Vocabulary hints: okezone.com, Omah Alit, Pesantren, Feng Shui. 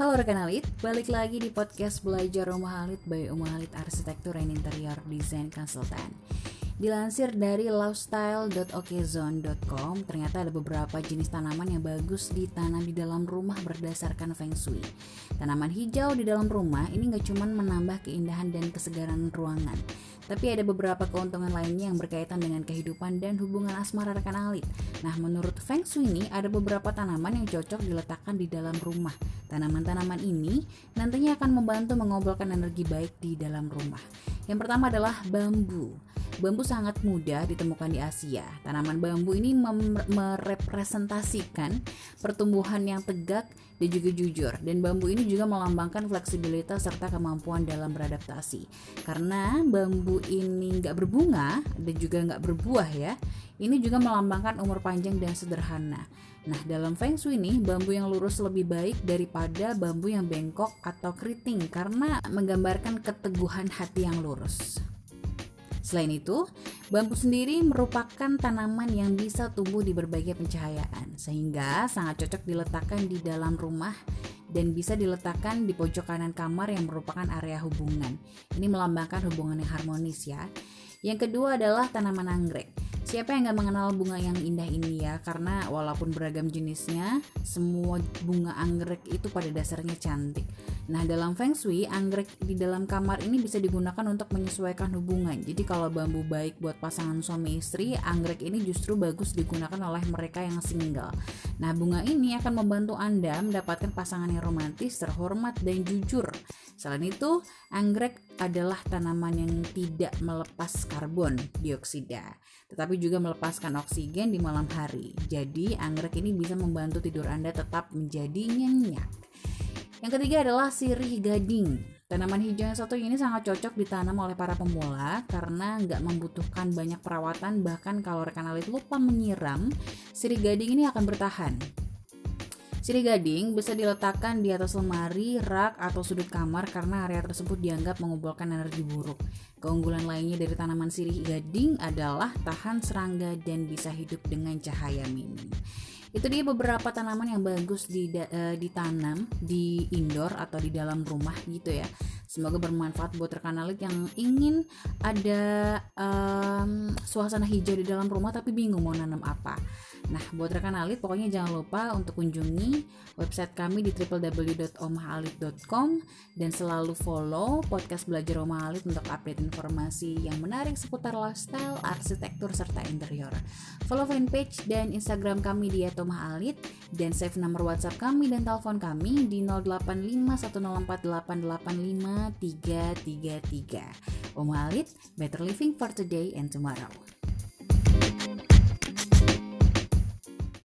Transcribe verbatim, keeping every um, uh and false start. Halo rekan Alit, balik lagi di podcast Belajar Omah Alit by Omah Alit Arsitektur and Interior Design Consultant. Dilansir dari lifestyle dot okezone dot com, ternyata ada beberapa jenis tanaman yang bagus ditanam di dalam rumah berdasarkan Feng Shui. Tanaman hijau di dalam rumah ini gak cuma menambah keindahan dan kesegaran ruangan, tapi ada beberapa keuntungan lainnya yang berkaitan dengan kehidupan dan hubungan asmara rekan Alit. Nah, menurut Feng Shui ini ada beberapa tanaman yang cocok diletakkan di dalam rumah. Tanaman-tanaman ini nantinya akan membantu mengobolkan energi baik di dalam rumah. Yang pertama adalah bambu. Bambu sangat mudah ditemukan di Asia. Tanaman bambu ini mem- merepresentasikan pertumbuhan yang tegak dan juga jujur. Dan bambu ini juga melambangkan fleksibilitas serta kemampuan dalam beradaptasi. Karena bambu ini nggak berbunga dan juga nggak berbuah ya, ini juga melambangkan umur panjang dan sederhana. Nah, dalam Feng Shui ini, bambu yang lurus lebih baik daripada bambu yang bengkok atau keriting karena menggambarkan keteguhan hati yang lurus. Selain itu, bambu sendiri merupakan tanaman yang bisa tumbuh di berbagai pencahayaan, sehingga sangat cocok diletakkan di dalam rumah dan bisa diletakkan di pojok kanan kamar yang merupakan area hubungan. Ini melambangkan hubungan yang harmonis ya. Yang kedua adalah tanaman anggrek. Siapa yang gak mengenal bunga yang indah ini ya, karena walaupun beragam jenisnya, semua bunga anggrek itu pada dasarnya cantik. Nah, dalam Feng Shui, anggrek di dalam kamar ini bisa digunakan untuk menyesuaikan hubungan. Jadi kalau bambu baik buat pasangan suami istri, anggrek ini justru bagus digunakan oleh mereka yang single. Nah, bunga ini akan membantu Anda mendapatkan pasangan yang romantis, terhormat, dan jujur. Selain itu, anggrek adalah tanaman yang tidak melepas karbon dioksida, tetapi juga melepaskan oksigen di malam hari. Jadi, anggrek ini bisa membantu tidur Anda tetap menjadi nyenyak. Yang ketiga adalah sirih gading. Tanaman hijau yang satu ini sangat cocok ditanam oleh para pemula karena nggak membutuhkan banyak perawatan, bahkan kalau rekan Alit lupa menyiram, sirih gading ini akan bertahan. Sirih gading bisa diletakkan di atas lemari, rak, atau sudut kamar karena area tersebut dianggap mengumpulkan energi buruk. Keunggulan lainnya dari tanaman sirih gading adalah tahan serangga dan bisa hidup dengan cahaya minim. Itu dia beberapa tanaman yang bagus ditanam di indoor atau di dalam rumah gitu ya. Semoga bermanfaat buat rekan Alit yang ingin ada um, suasana hijau di dalam rumah tapi bingung mau nanam apa. Nah, buat rekan Alit pokoknya jangan lupa untuk kunjungi website kami di double-u double-u double-u dot omah alit dot com dan selalu follow podcast Belajar Omah Alit untuk update informasi yang menarik seputar lifestyle, arsitektur, serta interior. Follow fanpage dan Instagram kami di et omah alit dan save nomor WhatsApp kami dan telepon kami di nol delapan lima satu nol empat delapan delapan lima tiga tiga tiga. Omah Alit, better living for today and tomorrow.